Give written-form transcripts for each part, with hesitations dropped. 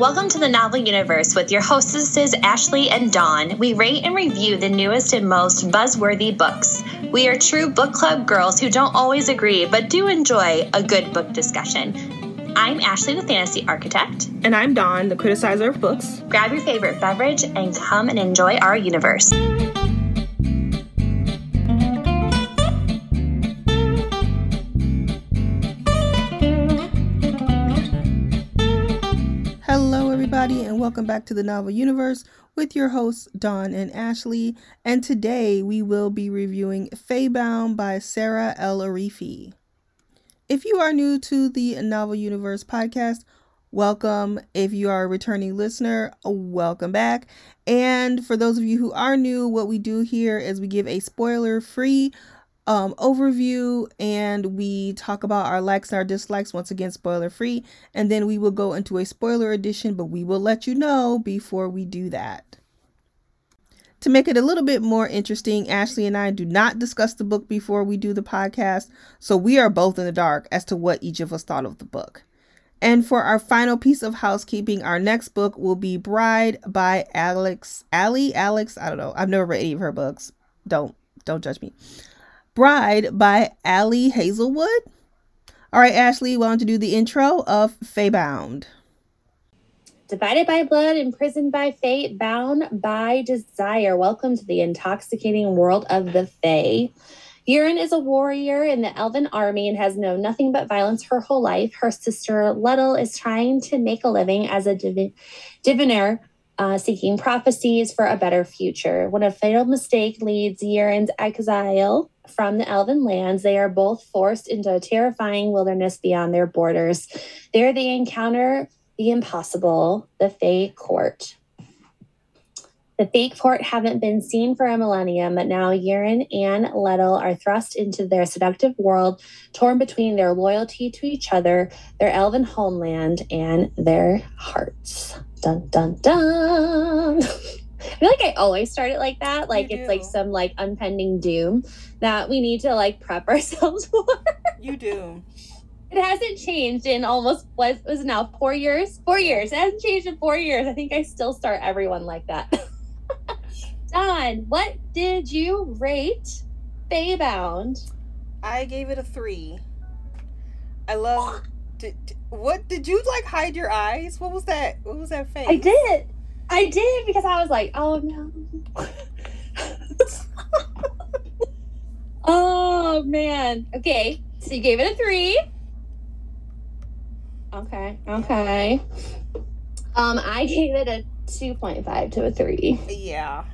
Welcome to the Novel Universe with your hostesses Ashley and Dawn. We rate and review the newest and most buzzworthy books. We are true book club girls who don't always agree, but do enjoy a good book discussion. I'm Ashley, the Fantasy Architect. And I'm Dawn, the Criticizer of Books. Grab your favorite beverage and come and enjoy our universe. And welcome back to the Novel Universe with your hosts Dawn and Ashley, and today we will be reviewing Faebound by Saara El-Arifi. If you are new to the Novel Universe podcast, welcome. If you are a returning listener, welcome back. And for those of you who are new, what we do here is we give a spoiler-free overview, and we talk about our likes and our dislikes, once again spoiler free, and then we will go into a spoiler edition, but we will let you know before we do that. To make it a little bit more interesting, Ashley and I do not discuss the book before we do the podcast, so we are both in the dark as to what each of us thought of the book. And for our final piece of housekeeping, our next book will be Bride by Alex, I don't know, I've never read any of her books, don't judge me. Bride by Ali Hazelwood. All right, Ashley, why don't you do the intro of Faebound? Divided by blood, imprisoned by fate, bound by desire. Welcome to the intoxicating world of the Fae. Yeeran is a warrior in the elven army and has known nothing but violence her whole life. Her sister Lettle is trying to make a living as a diviner, seeking prophecies for a better future. When a fatal mistake leads Yeeran's exile from the elven lands, they are both forced into a terrifying wilderness beyond their borders. There they encounter the impossible, the Fae Court. The Fae Court haven't been seen for a millennium, but now Yeeran and Lettle are thrust into their seductive world, torn between their loyalty to each other, their elven homeland, and their hearts. Dun, dun, dun. I feel like I always start it like that. Like it's like some like impending doom that we need to like prep ourselves for. You do. It hasn't changed in almost, what was it now, 4 years? 4 years. It hasn't changed in 4 years. I think I still start everyone like that. Don, what did you rate Faebound? I gave it a 3. I love... What did you like? Hide your eyes? What was that? What was that face? I did because I was like, oh no. Oh man. Okay, so you gave it a 3. Okay. I gave it a 2.5 to a 3. Yeah.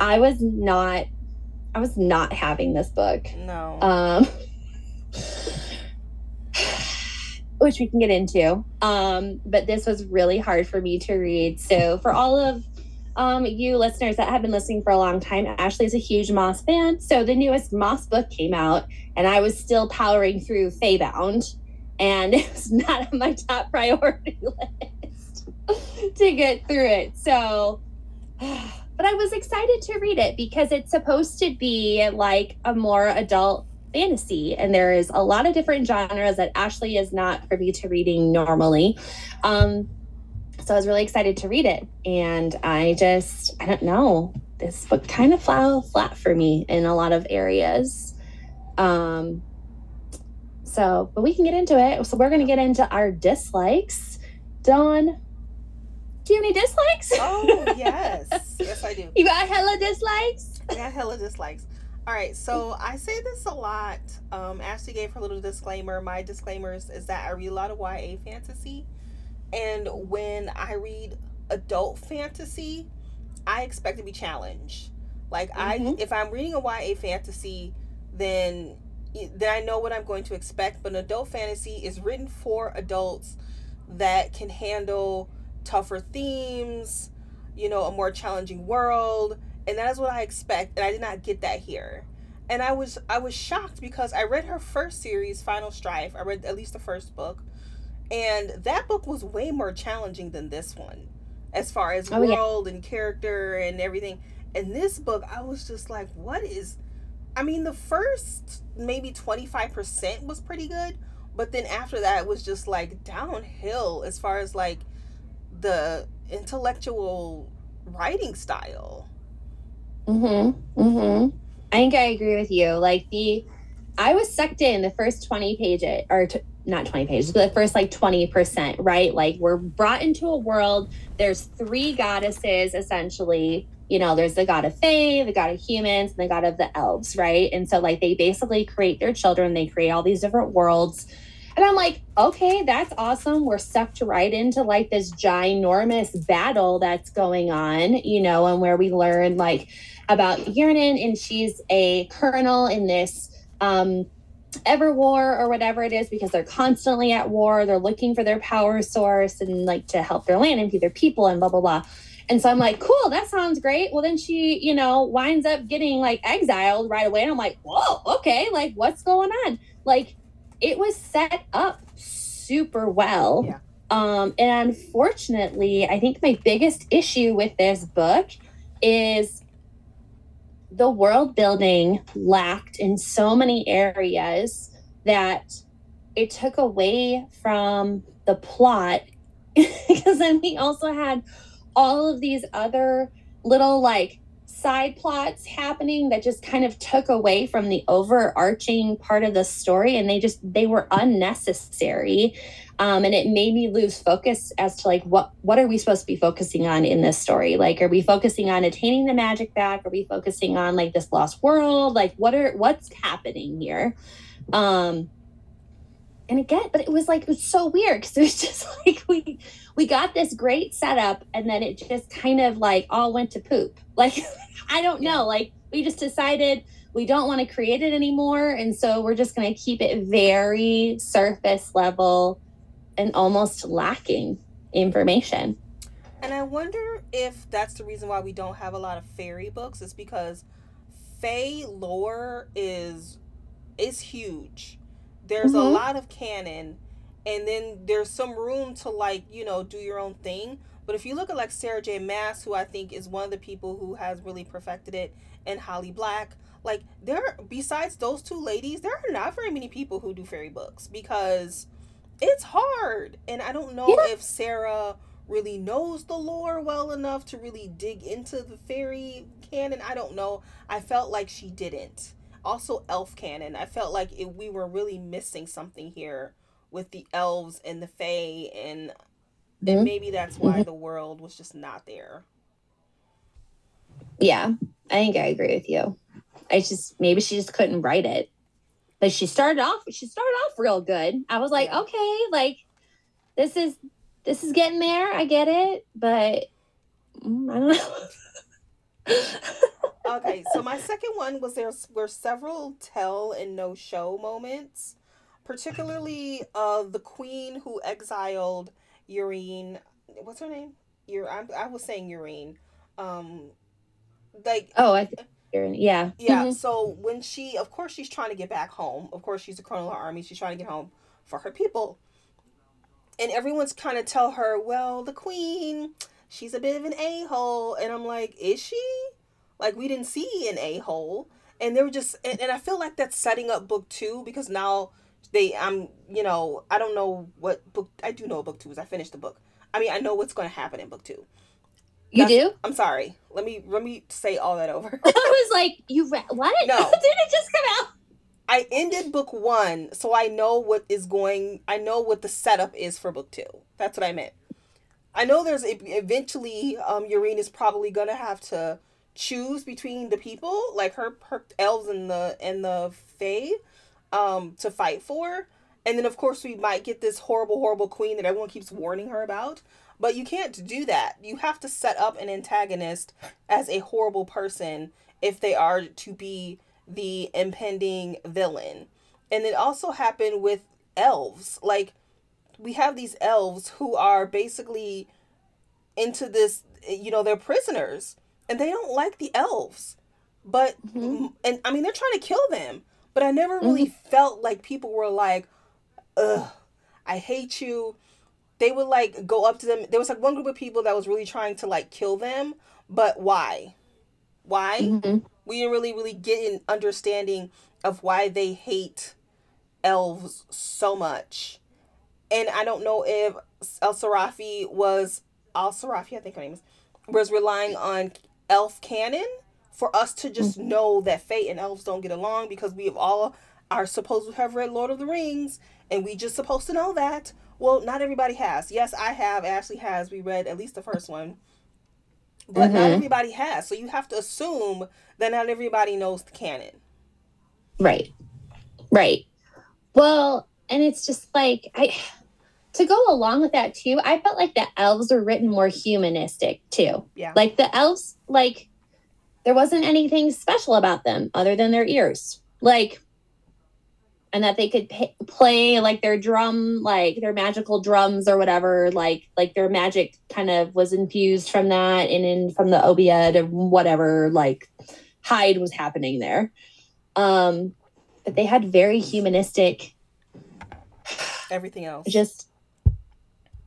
I was not having this book. No. Which we can get into, but this was really hard for me to read. So for all of you listeners that have been listening for a long time, Ashley's a huge Maas fan. So the newest Maas book came out, and I was still powering through Faebound, and it was not on my top priority list to get through it. So, but I was excited to read it because it's supposed to be like a more adult fantasy, and there is a lot of different genres that Ashley is not privy to reading normally, so I was really excited to read it, and I don't know, this book kind of fell flat for me in a lot of areas, so, but we can get into it. So we're going to get into our dislikes. Dawn, do you have any dislikes? Oh, yes. Yes, I do. You got hella dislikes? I got hella dislikes. All right, so I say this a lot. Ashley gave her little disclaimer. My disclaimer is that I read a lot of YA fantasy. And when I read adult fantasy, I expect to be challenged. Like, if I'm reading a YA fantasy, then I know what I'm going to expect. But an adult fantasy is written for adults that can handle tougher themes, you know, a more challenging world. And that is what I expect, and I did not get that here. And I was shocked because I read her first series, Final Strife. I read at least the first book. And that book was way more challenging than this one, as far as world and character and everything. And this book, I was just like, the first maybe 25% was pretty good. But then after that, it was just like downhill as far as like the intellectual writing style. Mm-hmm. Mm-hmm. I think I agree with you. Like, I was sucked in the first 20 pages, or not 20 pages, but the first, like, 20%, right? Like, we're brought into a world. There's three goddesses, essentially. You know, there's the god of Fae, the god of humans, and the god of the elves, right? And so, like, they basically create their children. They create all these different worlds. And I'm like, okay, that's awesome. We're sucked right into, like, this ginormous battle that's going on, you know, and where we learn, like, about Yeeran, and she's a colonel in this ever war or whatever it is, because they're constantly at war. They're looking for their power source and, like, to help their land and feed their people and blah, blah, blah. And so I'm like, cool, that sounds great. Well, then she, you know, winds up getting, like, exiled right away. And I'm like, whoa, okay, like, what's going on? Like, it was set up super well. Yeah. And unfortunately, I think my biggest issue with this book is the world building lacked in so many areas that it took away from the plot. Because then we also had all of these other little, like, side plots happening that just kind of took away from the overarching part of the story, and they were unnecessary, and it made me lose focus as to, like, what are we supposed to be focusing on in this story? Like, are we focusing on attaining the magic back? Are we focusing on, like, this lost world? Like, what's happening here? And again, but it was, like, it was so weird, because it was just, like, we got this great setup, and then it just kind of, like, all went to poop. Like, I don't know. Like, we just decided we don't want to create it anymore, and so we're just going to keep it very surface level and almost lacking information. And I wonder if that's the reason why we don't have a lot of fairy books, is because Fae lore is huge. There's a lot of canon, and then there's some room to, like, you know, do your own thing. But if you look at, like, Sarah J. Maas, who I think is one of the people who has really perfected it, and Holly Black, like, besides those two ladies, there are not very many people who do fairy books, because it's hard. And I don't know if Sarah really knows the lore well enough to really dig into the fairy canon. I don't know. I felt like she didn't. Also, elf canon. I felt like we were really missing something here with the elves and the Fae, and maybe that's why the world was just not there. Yeah, I think I agree with you. Maybe she just couldn't write it. But she started off real good. I was like, okay, like, this is getting there. I get it, but I don't know. Okay, so my second one was there were several tell and no show moments, particularly the queen who exiled Yeeran. What's her name? I was saying Yeeran. Yeah. Yeah. Mm-hmm. So when of course, she's trying to get back home. Of course, she's a colonel of her army. She's trying to get home for her people, and everyone's kind of tell her, well, the queen, she's a bit of an a-hole, and I'm like, is she? Like, we didn't see an a-hole, and they were just, and I feel like that's setting up book two, because now I don't know what book, I do know what book two is. I finished the book. I mean, I know what's going to happen in book two. You do? I'm sorry. Let me say all that over. I was like, what? No. Did it just come out? I ended book one, so I know what is going, I know what the setup is for book two. That's what I meant. I know there's, eventually, Yeeran is probably going to have to choose between the people, like her elves and the Fae, to fight for, and then of course we might get this horrible queen that everyone keeps warning her about. But you can't do that. You have to set up an antagonist as a horrible person if they are to be the impending villain. And it also happened with elves. Like, we have these elves who are basically into this, you know, they're prisoners. And they don't like the elves, but, and I mean, they're trying to kill them, but I never really felt like people were like, ugh, I hate you. They would, like, go up to them. There was, like, one group of people that was really trying to, like, kill them, but why? We didn't really get an understanding of why they hate elves so much. And I don't know if El-Arifi was Al-Sarafi, I think her name is, was relying on elf canon for us to just know that Fae and elves don't get along, because we have all are supposed to have read Lord of the Rings, and we just supposed to know that. Well, not everybody has. Yes, I have. Ashley has. We read at least the first one. But not everybody has. So you have to assume that not everybody knows the canon. Right. Right. Well, and it's just like, to go along with that too, I felt like the elves were written more humanistic too. Yeah. Like the elves, like, there wasn't anything special about them other than their ears. Like, and that they could play like their drum, like their magical drums or whatever, like their magic kind of was infused from that and in from the Obeah to whatever, like Hyde was happening there. But they had very humanistic. Everything else. Just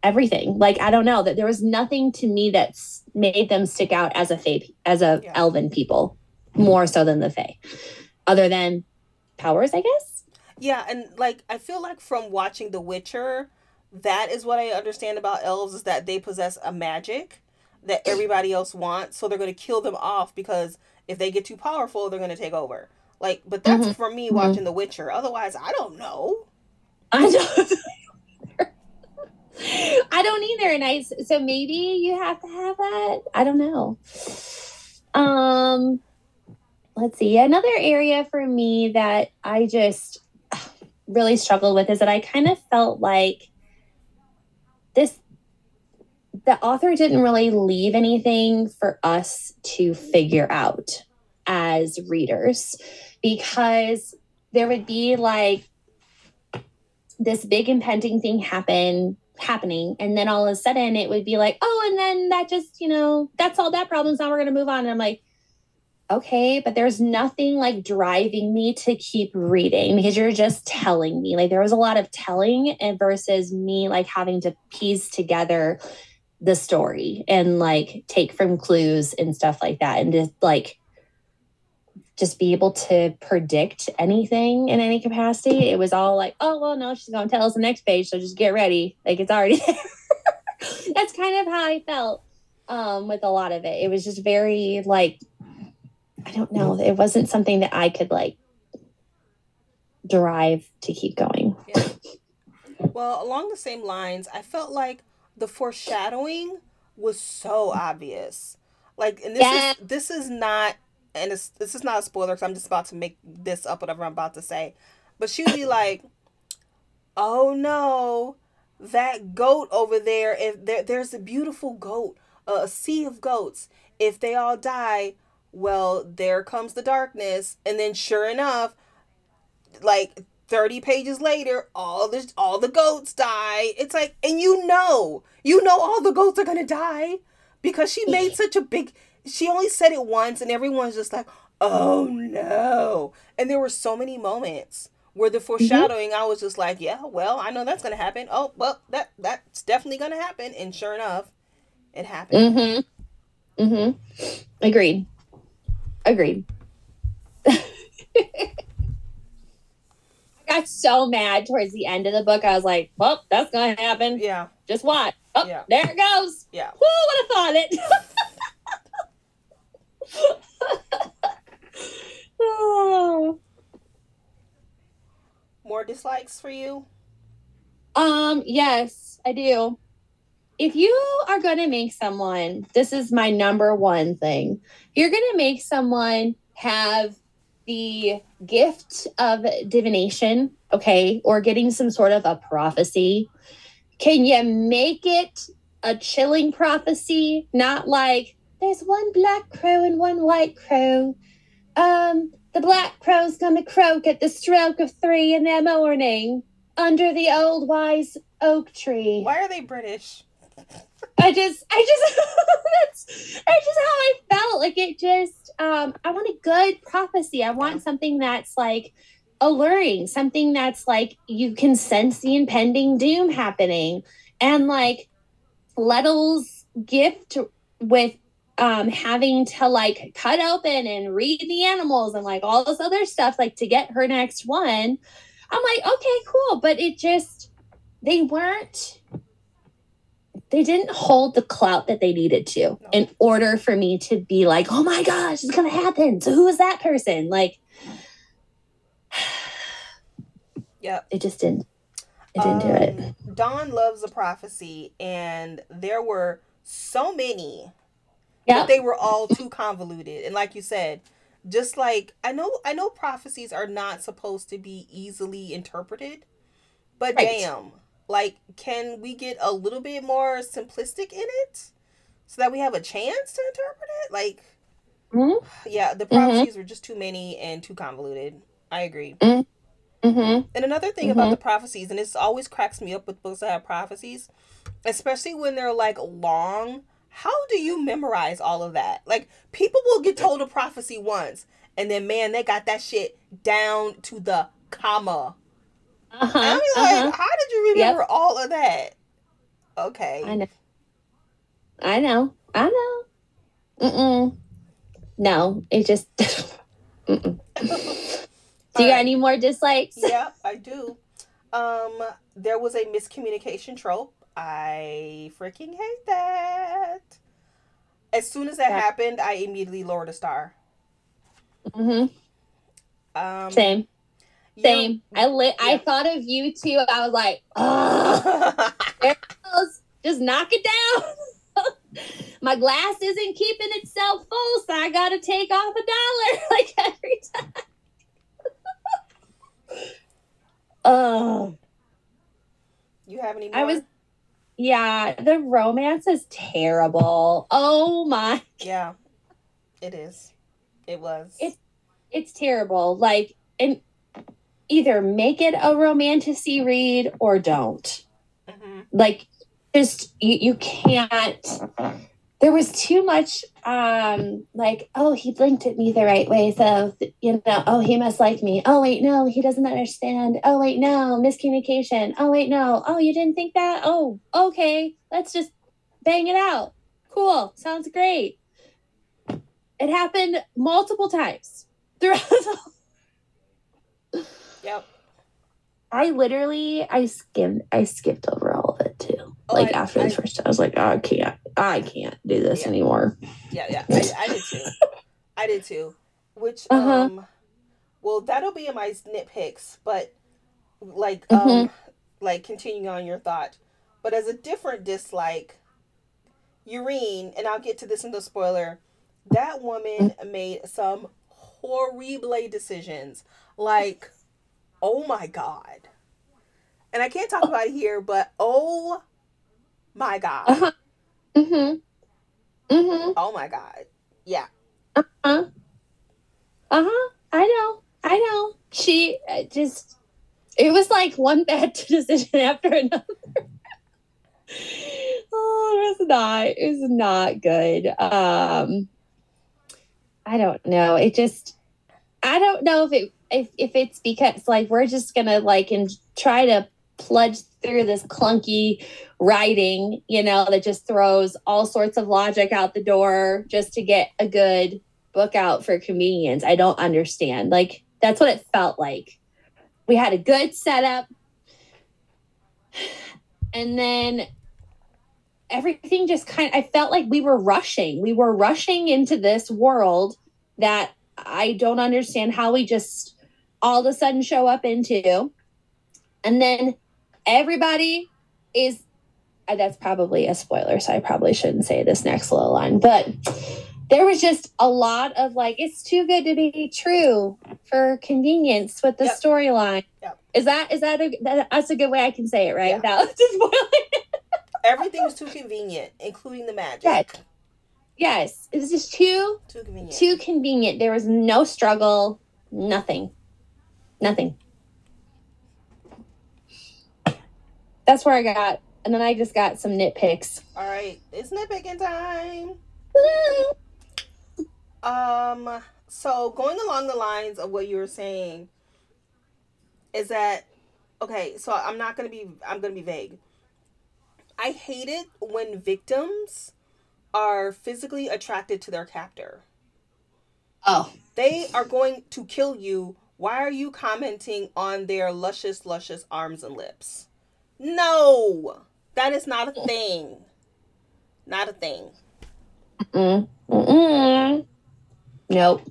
everything. Like, I don't know, that there was nothing to me that made them stick out as a elven people more so than the Fae, other than powers, I guess. Yeah, and, like, I feel like from watching The Witcher, that is what I understand about elves, is that they possess a magic that everybody else wants, so they're going to kill them off because if they get too powerful, they're going to take over. Like, but that's for me watching The Witcher. Otherwise, I don't know. I don't either. And so maybe you have to have that. I don't know. Let's see. Another area for me that I just really struggled with is that I kind of felt like the author didn't really leave anything for us to figure out as readers, because there would be like this big impending thing happening, and then all of a sudden it would be like, oh, and then that just, you know, that's all that problem, so now we're going to move on. And I'm like, okay, but there's nothing like driving me to keep reading, because you're just telling me. Like, there was a lot of telling and versus me like having to piece together the story and like take from clues and stuff like that, and just like just be able to predict anything in any capacity. It was all like, oh, well, no, she's gonna tell us the next page, so just get ready. Like, it's already there. That's kind of how I felt with a lot of it. It was just very like, I don't know. It wasn't something that I could like drive to keep going. Yeah. Well, along the same lines, I felt like the foreshadowing was so obvious. Like, and this is not a spoiler, because I'm just about to make this up, whatever I'm about to say. But she would be like, "Oh no, that goat over there! If there's a beautiful goat, a sea of goats. If they all die, well, there comes the darkness." And then sure enough, like 30 pages later, all the goats die. It's like, and you know all the goats are gonna die, because she made such a big, she only said it once and everyone's just like, oh no. And there were so many moments where the foreshadowing, I was just like, yeah, well, I know that's gonna happen. Oh, well, that's definitely gonna happen. And sure enough, it happened. Agreed. I got so mad towards the end of the book. I was like, well, that's going to happen. Yeah. Just watch. Oh, yeah. There it goes. Yeah. Who would have thought it? Oh. More dislikes for you? Yes, I do. If you are going to make someone, this is my number one thing, you're going to make someone have the gift of divination, okay, or getting some sort of a prophecy, can you make it a chilling prophecy? Not like, there's one black crow and one white crow. The black crow's going to croak at the stroke of 3 in the morning under the old wise oak tree. Why are they British? That's just how I felt. Like, it just, I want a good prophecy. I want something that's like alluring, something that's like you can sense the impending doom happening. And like Lettle's gift with having to like cut open and read the animals and like all this other stuff, like to get her next one. I'm like, okay, cool. But it just, they weren't they didn't hold the clout that they needed to in order for me to be like, oh my gosh, it's going to happen. So who is that person? Like, yeah, it just didn't. It didn't do it. Dawn loves a prophecy, and there were so many, but they were all too convoluted. And like you said, just like, I know prophecies are not supposed to be easily interpreted, but damn, like, can we get a little bit more simplistic in it so that we have a chance to interpret it? Like, yeah, the prophecies were just too many and too convoluted. I agree. And another thing about the prophecies, and this always cracks me up with books that have prophecies, especially when they're like long. How do you memorize all of that? Like, people will get told a prophecy once, and then, man, they got that shit down to the comma. I'm like, how did you remember all of that? Okay. I know. No, it just... Do you got any more dislikes? Yeah, I do. There was a miscommunication trope. I freaking hate that. As soon as that happened, I immediately lowered a star. Same. I thought of you too. I was like, oh, there it goes. Just knock it down. My glass isn't keeping itself full, so I gotta take off $1 like every time. Oh, you have any more? The romance is terrible. Oh my. Yeah, it is. It was. It's terrible. Like, and either make it a romantic-y read or don't. Like, just you can't. There was too much, like, oh, he blinked at me the right way, so, you know, oh, he must like me. Oh, wait, no, he doesn't understand. Oh, wait, no, miscommunication. Oh, wait, no. Oh, you didn't think that? Oh, okay, let's just bang it out. Cool, sounds great. It happened multiple times throughout the... Yep. I skipped over all of it, too. Oh, like, after the first time, I was like, oh, I can't do this anymore. Yeah. I did too. Which, well, that'll be in my nitpicks, but, like, like, continuing on your thought. But as a different dislike, Yeeran, and I'll get to this in the spoiler, that woman made some horrible decisions. Like, oh my God. And I can't talk about it here, but oh my God. Oh my God. Yeah. I know. She just, it was like one bad decision after another. Oh, it was not good. I don't know. It just, I don't know if it's because, like, we're just going to, like, and try to plunge through this clunky writing, you know, that just throws all sorts of logic out the door just to get a good book out for convenience. I don't understand. Like, that's what it felt like. We had a good setup, and then everything just kind of, I felt like we were rushing into this world that I don't understand how we just all of a sudden show up into. And then everybody is, that's probably a spoiler, so I probably shouldn't say this next little line, but there was just a lot of, like, it's too good to be true for convenience with the storyline. Yep. That's a good way I can say it, right? Yeah. Without spoiling it. Everything was too convenient, including the magic. Right. Yes. It was just too convenient. Too convenient. There was no struggle. Nothing. That's where I got, and then I just got some nitpicks. All right, it's nitpicking time. So going along the lines of what you were saying, is that okay? So I'm gonna be vague. I hate it when victims are physically attracted to their captor. Oh, they are going to kill you. Why are you commenting on their luscious arms and lips? No, that is not a thing. Not a thing. Nope. No,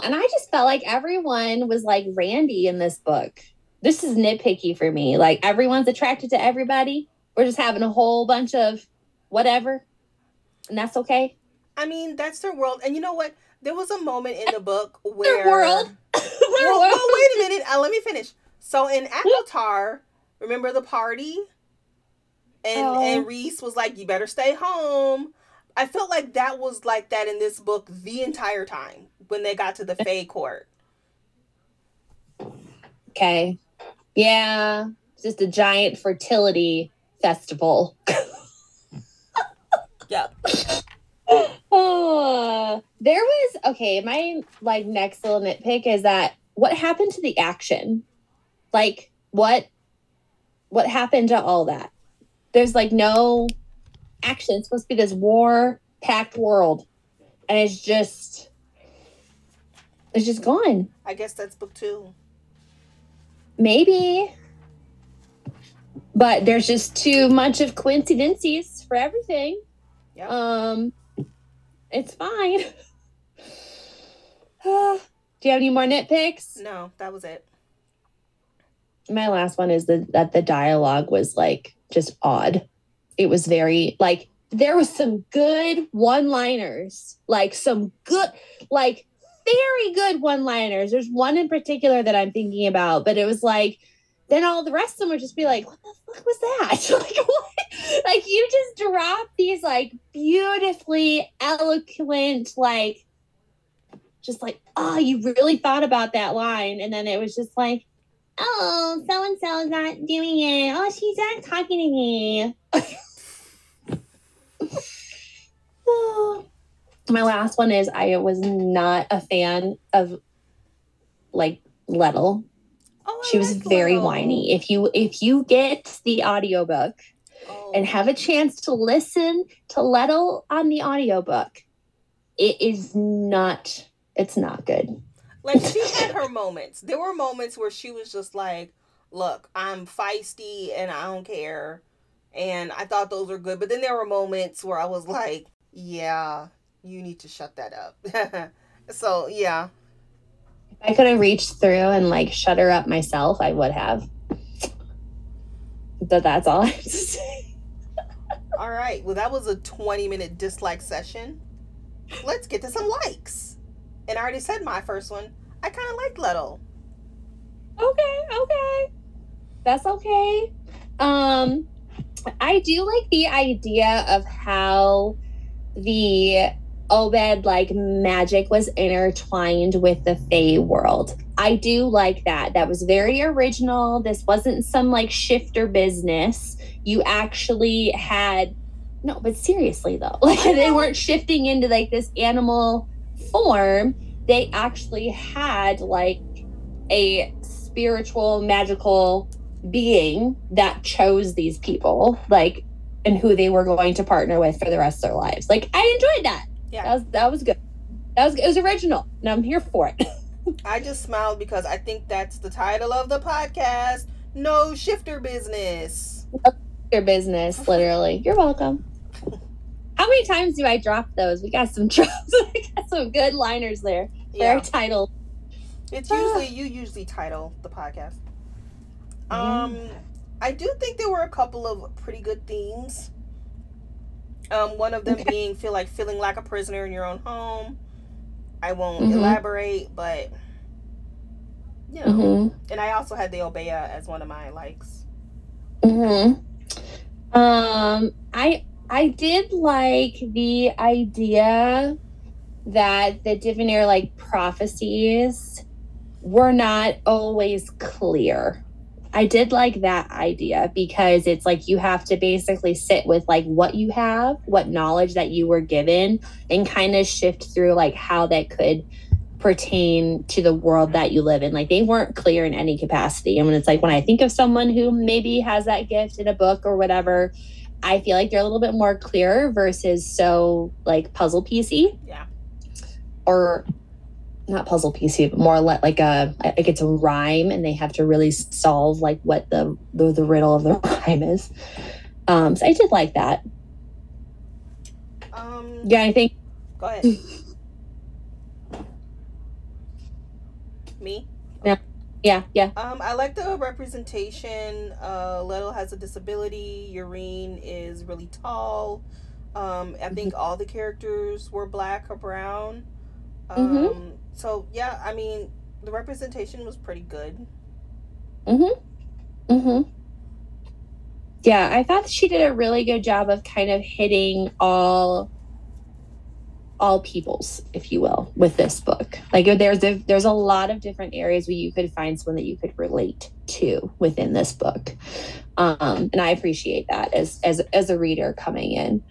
and I just felt like everyone was like Randy in this book. This is nitpicky for me. Like, everyone's attracted to everybody. We're just having a whole bunch of whatever, and that's okay. I mean, that's their world. And you know what? There was a moment in the book where... their world? Well, wait a minute. Let me finish. So in ACOTAR, remember the party? And Reese was like, you better stay home. I felt like that was like that in this book the entire time when they got to the Fae court. Okay. Yeah. It's just a giant fertility festival. Yep. Oh, there was, okay, my like next little nitpick is that what happened to the action? Like, what happened to all that? There's like no action. It's supposed to be this war-packed world, and it's just gone. I guess that's book two. Maybe. But there's just too much of coincidences for everything. Yep. It's fine. Do you have any more nitpicks? No, that was it. My last one is that the dialogue was like just odd. It was very like, there was some good one-liners, like some good, like very good one-liners. There's one in particular that I'm thinking about, but it was like, then all the rest of them would just be like, what the fuck was that? Like, what? Like, you just drop these, like, beautifully eloquent, like, just like, oh, you really thought about that line. And then it was just like, oh, so-and-so is not doing it. Oh, she's not talking to me. Oh. My last one is I was not a fan of, like, Lettle. Oh, she was very whiny. If you get the audiobook and have a chance to listen to Lettle on the audiobook, it's not good. Like, she had her moments. There were moments where she was just like, look, I'm feisty and I don't care. And I thought those were good. But then there were moments where I was like, yeah, you need to shut that up. So, yeah. I could have reached through and like shut her up myself, I would have. But that's all I have to say. All right. Well, that was a 20-minute dislike session. Let's get to some likes. And I already said my first one. I kind of liked Lettle. Okay. That's okay. I do like the idea of how the Obed, like, magic was intertwined with the Fae world. I do like that. That was very original. This wasn't some, like, shifter business. You actually had... No, but seriously, though. Like, they weren't shifting into, like, this animal form. They actually had, like, a spiritual, magical being that chose these people, like, and who they were going to partner with for the rest of their lives. Like, I enjoyed that. Yeah, that was good. It was original, and I'm here for it. I just smiled because I think that's the title of the podcast. No shifter business. No shifter business, literally. You're welcome. How many times do I drop those? We got some drops. We got some good liners there. Yeah. They're titled. It's usually title the podcast. I do think there were a couple of pretty good themes. One of them being feeling like a prisoner in your own home. I won't elaborate, but you know. And I also had the Obeah as one of my likes. I did like the idea that the Divineer like prophecies were not always clear. I did like that idea because it's like you have to basically sit with like what you have, what knowledge that you were given, and kind of shift through like how that could pertain to the world that you live in. Like they weren't clear in any capacity. And when it's like, when I think of someone who maybe has that gift in a book or whatever, I feel like they're a little bit more clear versus so like puzzle piecey. Yeah. Or... not puzzle piecey, but more like it's a rhyme and they have to really solve like what the riddle of the rhyme is. So I did like that. Yeah, I think. Go ahead. Me? Yeah. Yeah. I like the representation. Lettle has a disability. Yeeran is really tall. I think all the characters were black or brown. So yeah, I mean, the representation was pretty good. Yeah, I thought she did a really good job of kind of hitting all peoples, if you will, with this book. Like there's a lot of different areas where you could find someone that you could relate to within this book. And I appreciate that as a reader coming in.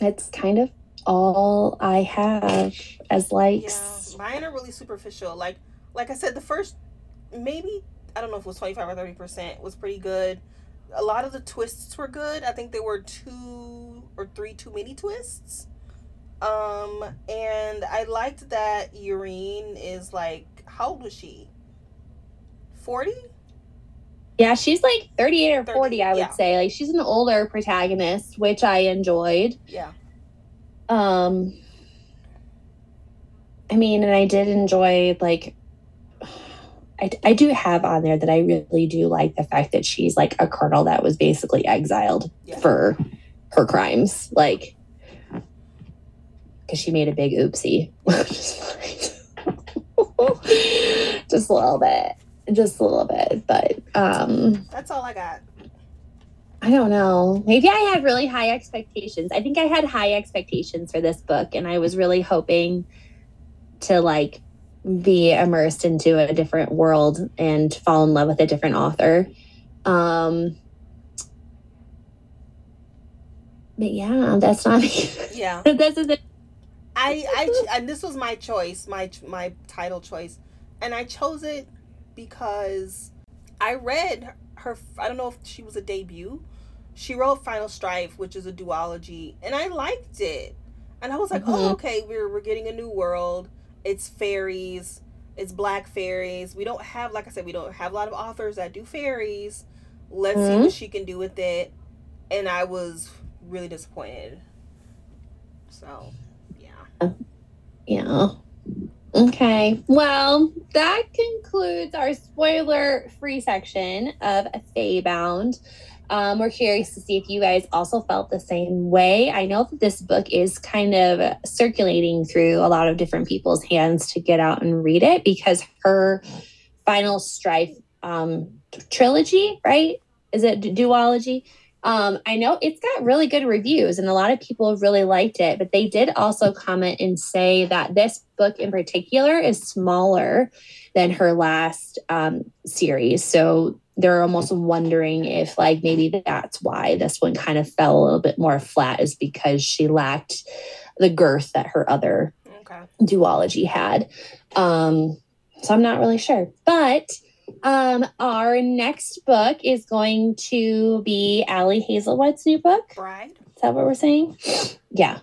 It's kind of all I have as likes. Yeah, mine are really superficial. Like I said, the first maybe, I don't know if it was 25 or 30% was pretty good. A lot of the twists were good. I think there were 2 or 3 too many twists. And I liked that Yeeran is like, how old was she? 40? Yeah, she's like 38 or 40, I would say. Like she's an older protagonist, which I enjoyed. Yeah. I mean, and I did enjoy like I do have on there that I really do like the fact that she's like a colonel that was basically exiled for her crimes, like because she made a big oopsie. just a little bit, but that's all I got. I don't know. Maybe I had really high expectations. I think I had high expectations for this book, and I was really hoping to like be immersed into a different world and fall in love with a different author. But yeah, that's not. Yeah, this is it. I and this was my choice, my title choice, and I chose it because I read her. I don't know if she was a debut. She wrote Final Strife, which is a duology, and I liked it. And I was like, oh, okay, we're getting a new world. It's fairies. It's black fairies. We don't have, like I said, we don't have a lot of authors that do fairies. Let's see what she can do with it. And I was really disappointed. So, yeah. Yeah. Okay. Well, that concludes our spoiler-free section of Faebound. We're curious to see if you guys also felt the same way. I know that this book is kind of circulating through a lot of different people's hands to get out and read it because her Final Strife trilogy, right? Is it duology? I know it's got really good reviews and a lot of people really liked it, but they did also comment and say that this book in particular is smaller than her last series. So they're almost wondering if like maybe that's why this one kind of fell a little bit more flat, is because she lacked the girth that her other duology had. So I'm not really sure. But our next book is going to be Ali Hazelwood's new book. Bride. Is that what we're saying? Yeah.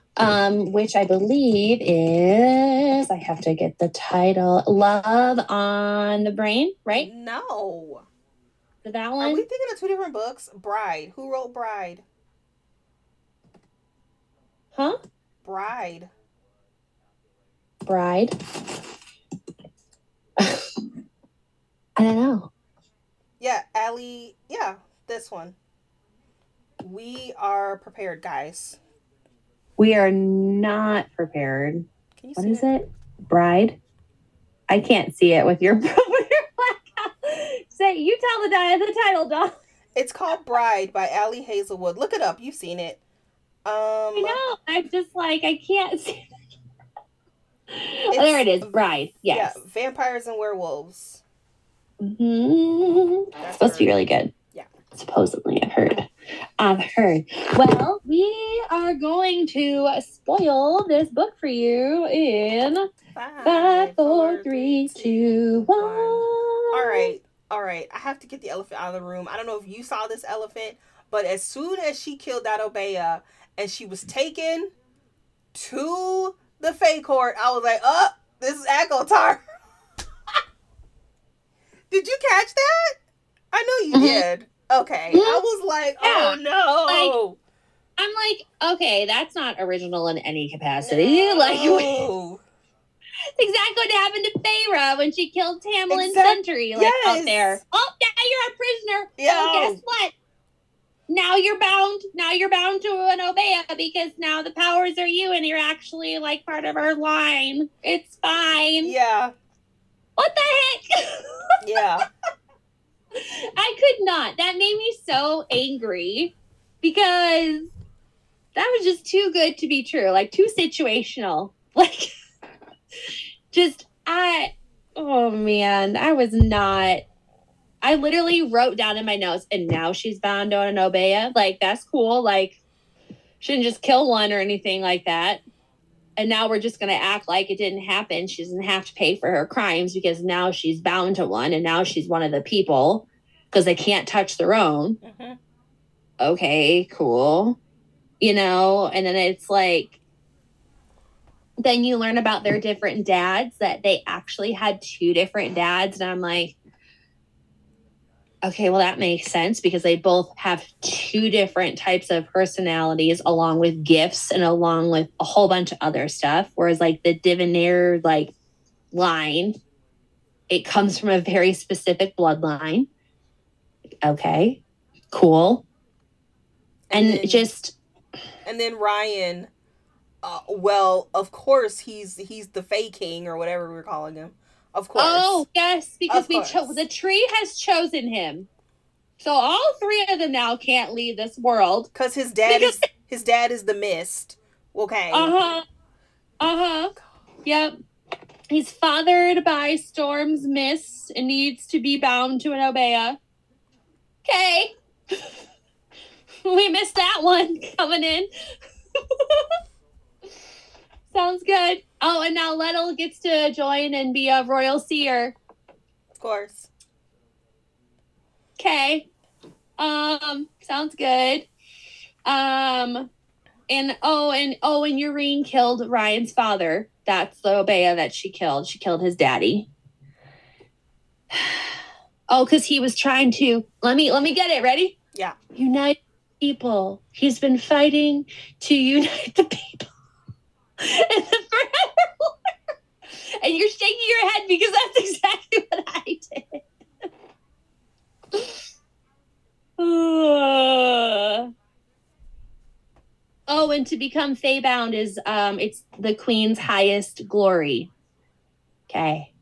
Which I believe is, I have to get the title, Love on the Brain, right? No. That one? Are we thinking of two different books? Bride. Who wrote Bride? Huh? Bride. Bride? I don't know. Yeah, Ali. Yeah, this one. We are prepared, guys. We are not prepared. Can you see what is it? Bride? I can't see it with your Say, you tell the title, doll. It's called Bride by Ali Hazelwood. Look it up. You've seen it. I know. I'm just like, I can't see it. There it is. Bride. Yes. Yeah, vampires and werewolves. Mm-hmm. It's supposed to be really good. Yeah. Supposedly, I've heard. Well, we are going to spoil this book for you in 5, 4, 3, 2, 1. All right, I have to get the elephant out of the room. I don't know if you saw this elephant, but as soon as she killed that Obeah and she was taken to the Fae court, I was like, oh, this is ACOTAR. Did you catch that? I know you did. Okay. I was like, oh no. Like, I'm like, okay, that's not original in any capacity. No. Like, it's exactly what happened to Feyre when she killed Tamlin Sentry, like, out there. Oh, now you're a prisoner. Yeah. So guess what? Now you're bound. Now you're bound to an Obeah because now the powers are you and you're actually, like, part of our line. It's fine. Yeah. What the heck? Yeah. I could not. That made me so angry because that was just too good to be true. Like, too situational. Like, just, I was not. I literally wrote down in my notes, and now she's bound on an Obeah. Like, that's cool. Like, she didn't just kill one or anything like that. And now we're just going to act like it didn't happen. She doesn't have to pay for her crimes because now she's bound to one. And now she's one of the people because they can't touch their own. Mm-hmm. Okay, cool. You know, and then it's like, then you learn about their different dads, that they actually had two different dads. And I'm like, okay, well, that makes sense because they both have two different types of personalities along with gifts and along with a whole bunch of other stuff. Whereas, like, the Divinaire, like, line, it comes from a very specific bloodline. Okay, cool. And then Ryan, well, of course, he's the Fae King or whatever we're calling him. Of course. Oh, yes, because the tree has chosen him. So all three of them now can't leave this world. Because his dad is the Mist. Okay. Uh-huh. Uh-huh. Yep. He's fathered by Storm's Mist and needs to be bound to an Obeah. Okay. We missed that one coming in. Sounds good. Oh, and now Lettle gets to join and be a royal seer. Of course. Okay. Sounds good. And Yeeran killed Ryan's father. That's the Obeah that she killed. She killed his daddy. Oh, because he was trying to let me get it, ready? Yeah. Unite people. He's been fighting to unite the people. And the Forever Lord. And you're shaking your head because that's exactly what I did. Oh, and to become Faebound is it's the Queen's highest glory. Okay.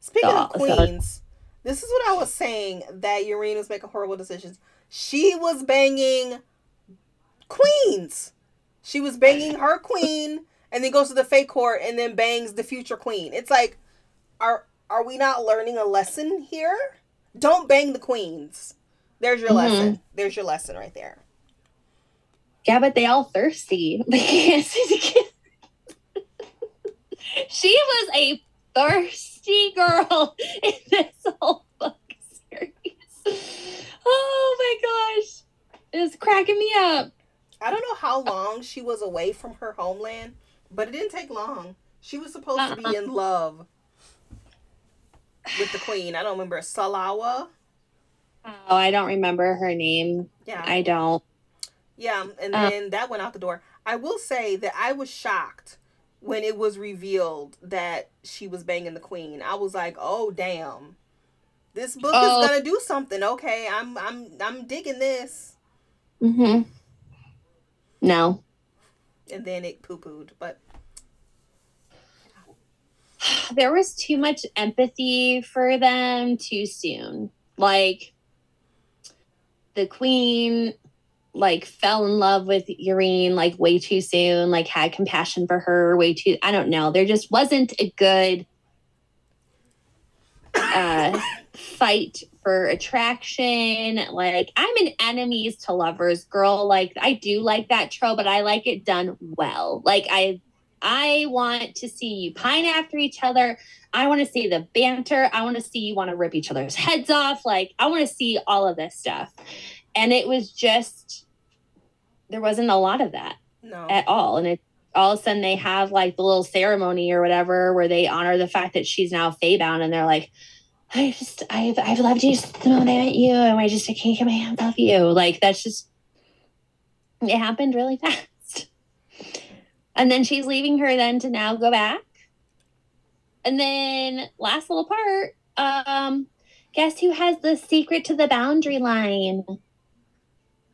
Speaking of queens, this is what I was saying, that Yeeran was making horrible decisions. She was banging queens. She was banging her queen and then goes to the Fae court and then bangs the future queen. It's like, are we not learning a lesson here? Don't bang the queens. There's your lesson. There's your lesson right there. Yeah, but they all thirsty. They can't see together. She was a thirsty girl in this whole book series. Oh my gosh. It's cracking me up. I don't know how long she was away from her homeland, but it didn't take long. She was supposed to be in love with the queen. I don't remember. Salawa? Oh, I don't remember her name. Yeah. I don't. Yeah, and then that went out the door. I will say that I was shocked when it was revealed that she was banging the queen. I was like, oh, damn. This book is going to do something. Okay, I'm digging this. Mm-hmm. No. And then it poo-pooed, but there was too much empathy for them too soon. Like, the queen, like, fell in love with Yeeran, like, way too soon, like, had compassion for her way too, I don't know. There just wasn't a good fight for attraction. Like, I'm an enemies to lovers girl. Like, I do like that trope, but I like it done well. Like, I want to see you pine after each other. I want to see the banter. I want to see you want to rip each other's heads off. Like, I want to see all of this stuff. And it was just, there wasn't a lot of that at all. And it all of a sudden they have, like, the little ceremony or whatever where they honor the fact that she's now Faebound, and they're like, I've loved you since the moment I met you, and I can't get my hands off you. Like, that's just It happened really fast. And then she's leaving her then to now go back. And then last little part, guess who has the secret to the boundary line?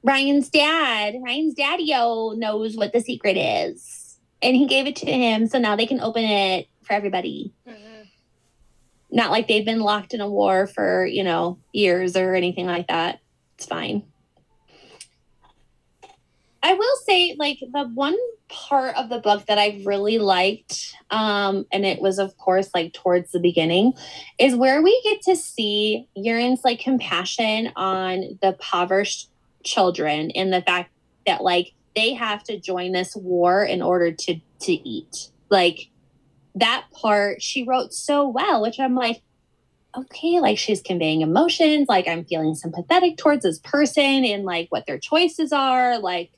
Ryan's dad. Ryan's daddy-o knows what the secret is. And he gave it to him, so now they can open it for everybody. Mm-hmm. Not like they've been locked in a war for, you know, years or anything like that. It's fine. I will say, like, the one part of the book that I really liked, and it was, of course, like, towards the beginning, is where we get to see Yeeran's, like, compassion on the impoverished children and the fact that, like, they have to join this war in order to eat. Like, that part she wrote so well, which I'm like, okay, like, she's conveying emotions. Like, I'm feeling sympathetic towards this person and, like, what their choices are, like.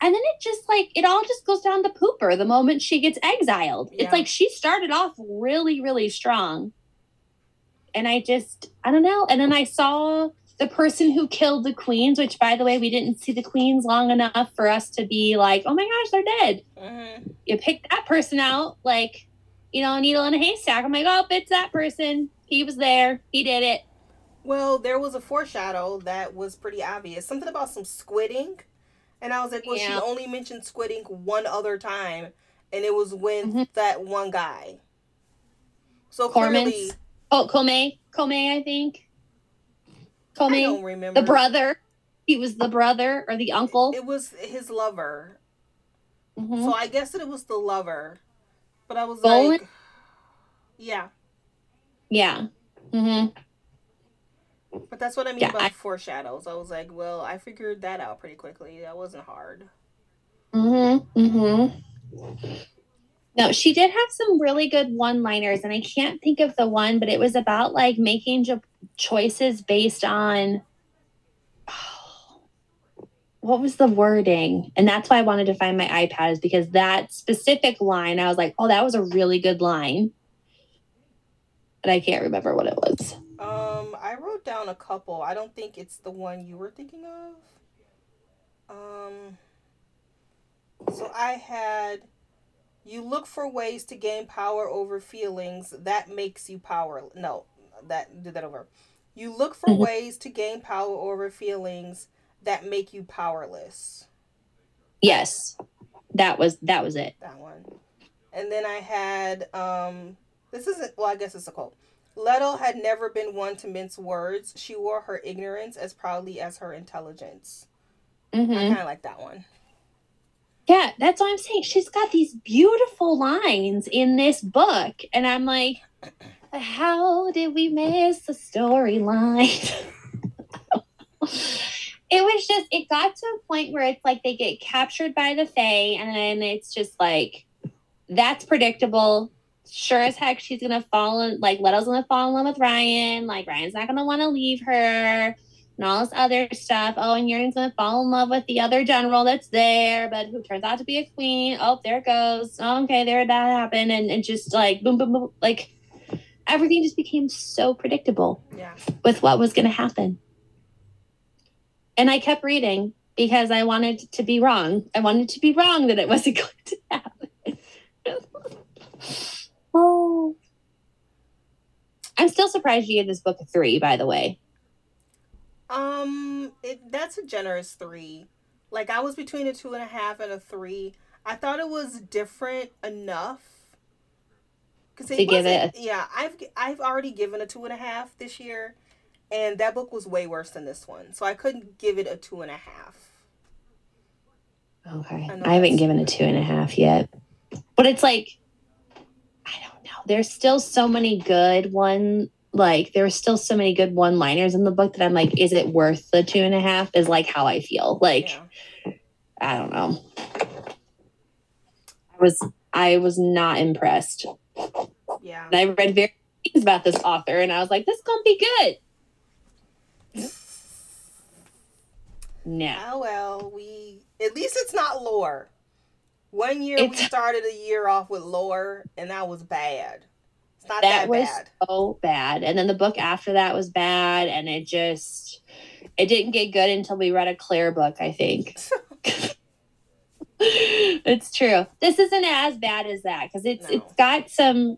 And then it just, like, it all just goes down the pooper the moment she gets exiled. Yeah. It's like she started off really, really strong. And I don't know. And then I saw the person who killed the queens, which, by the way, we didn't see the queens long enough for us to be like, oh, my gosh, they're dead. Mm-hmm. You pick that person out, like, you know, a needle in a haystack. I'm like, oh, it's that person. He was there. He did it. Well, there was a foreshadow that was pretty obvious. Something about some squidding. And I was like, well, yeah. She only mentioned squidding one other time, and it was with that one guy. So clearly... Oh, Komei. Komei, I think. Komei. I don't remember. The brother. He was the brother or the uncle. It was his lover. Mm-hmm. So I guess that it was the lover. But I was like... Yeah. Yeah. Mm-hmm. But that's what I mean by foreshadows. I was like, well, I figured that out pretty quickly. That wasn't hard. Mm-hmm. Mm-hmm. No, she did have some really good one-liners, and I can't think of the one, but it was about, like, making choices based on... Oh, what was the wording? And that's why I wanted to find my iPad, is because that specific line, I was like, oh, that was a really good line. But I can't remember what it was. I wrote down a couple. I don't think it's the one you were thinking of. So I had, you look for ways to gain power over feelings. That makes you powerless. No, do that over. You look for ways to gain power over feelings that make you powerless. Yes, that was it. That one. And then I had, this isn't, well, I guess it's a quote. Lettle had never been one to mince words. She wore her ignorance as proudly as her intelligence. Mm-hmm. I kind of like that one. Yeah, that's what I'm saying. She's got these beautiful lines in this book. And I'm like, how did we miss the storyline? It was just, it got to a point where it's like they get captured by the Fae. And then it's just like, that's predictable. Sure as heck, she's gonna fall in, like, Lettle's gonna fall in love with Ryan, like, Ryan's not gonna want to leave her, and all this other stuff. Oh, and Yeeran's gonna fall in love with the other general that's there, but who turns out to be a queen. Oh, there it goes. Oh, okay, there that happened, and just like boom, boom, boom, like everything just became so predictable with what was gonna happen. And I kept reading because I wanted to be wrong. I wanted to be wrong that it wasn't going to happen. Oh, I'm still surprised you gave this book a 3, by the way. That's a generous 3. Like, I was between a 2.5 and a 3. I thought it was different enough. To give it. Yeah, I've already given a 2.5 this year, and that book was way worse than this one, so I couldn't give it a 2.5. Okay, I haven't given a 2.5 yet, but it's like. There's still so many good one-liners in the book that I'm like, is it worth the 2.5? Is like how I feel. Like, yeah. I don't know. I was not impressed. Yeah. And I read various things about this author, and I was like, this is gonna be good. No. Oh well, at least it's not lore. One year we started a year off with lore, and that was bad. It's not that bad. That was so bad. And then the book after that was bad, and it didn't get good until we read a Claire book, I think. It's true. This isn't as bad as that because it's got some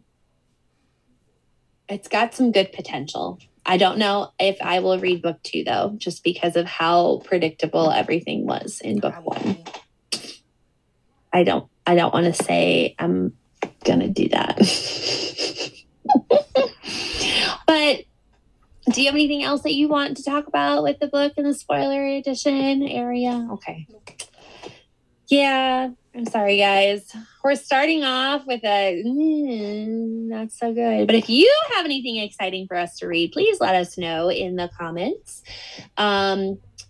good potential. I don't know if I will read book 2 though, just because of how predictable everything was in book 1. I don't want to say I'm gonna do that. But do you have anything else that you want to talk about with the book in the spoiler edition area? Okay. Yeah, I'm sorry, guys. We're starting off with a not so good. But if you have anything exciting for us to read, please let us know in the comments.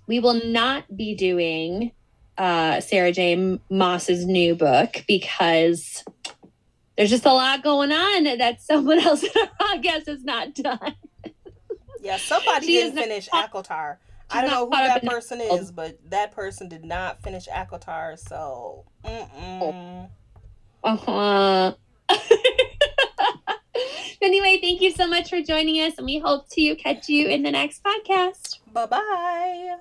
We will not be doing Sarah J. Maas's new book because there's just a lot going on that someone else in our podcast has not done. Yeah, somebody didn't finish ACOTAR. I don't know who that person is, but that person did not finish ACOTAR, so... Anyway, thank you so much for joining us, and we hope to catch you in the next podcast. Bye-bye.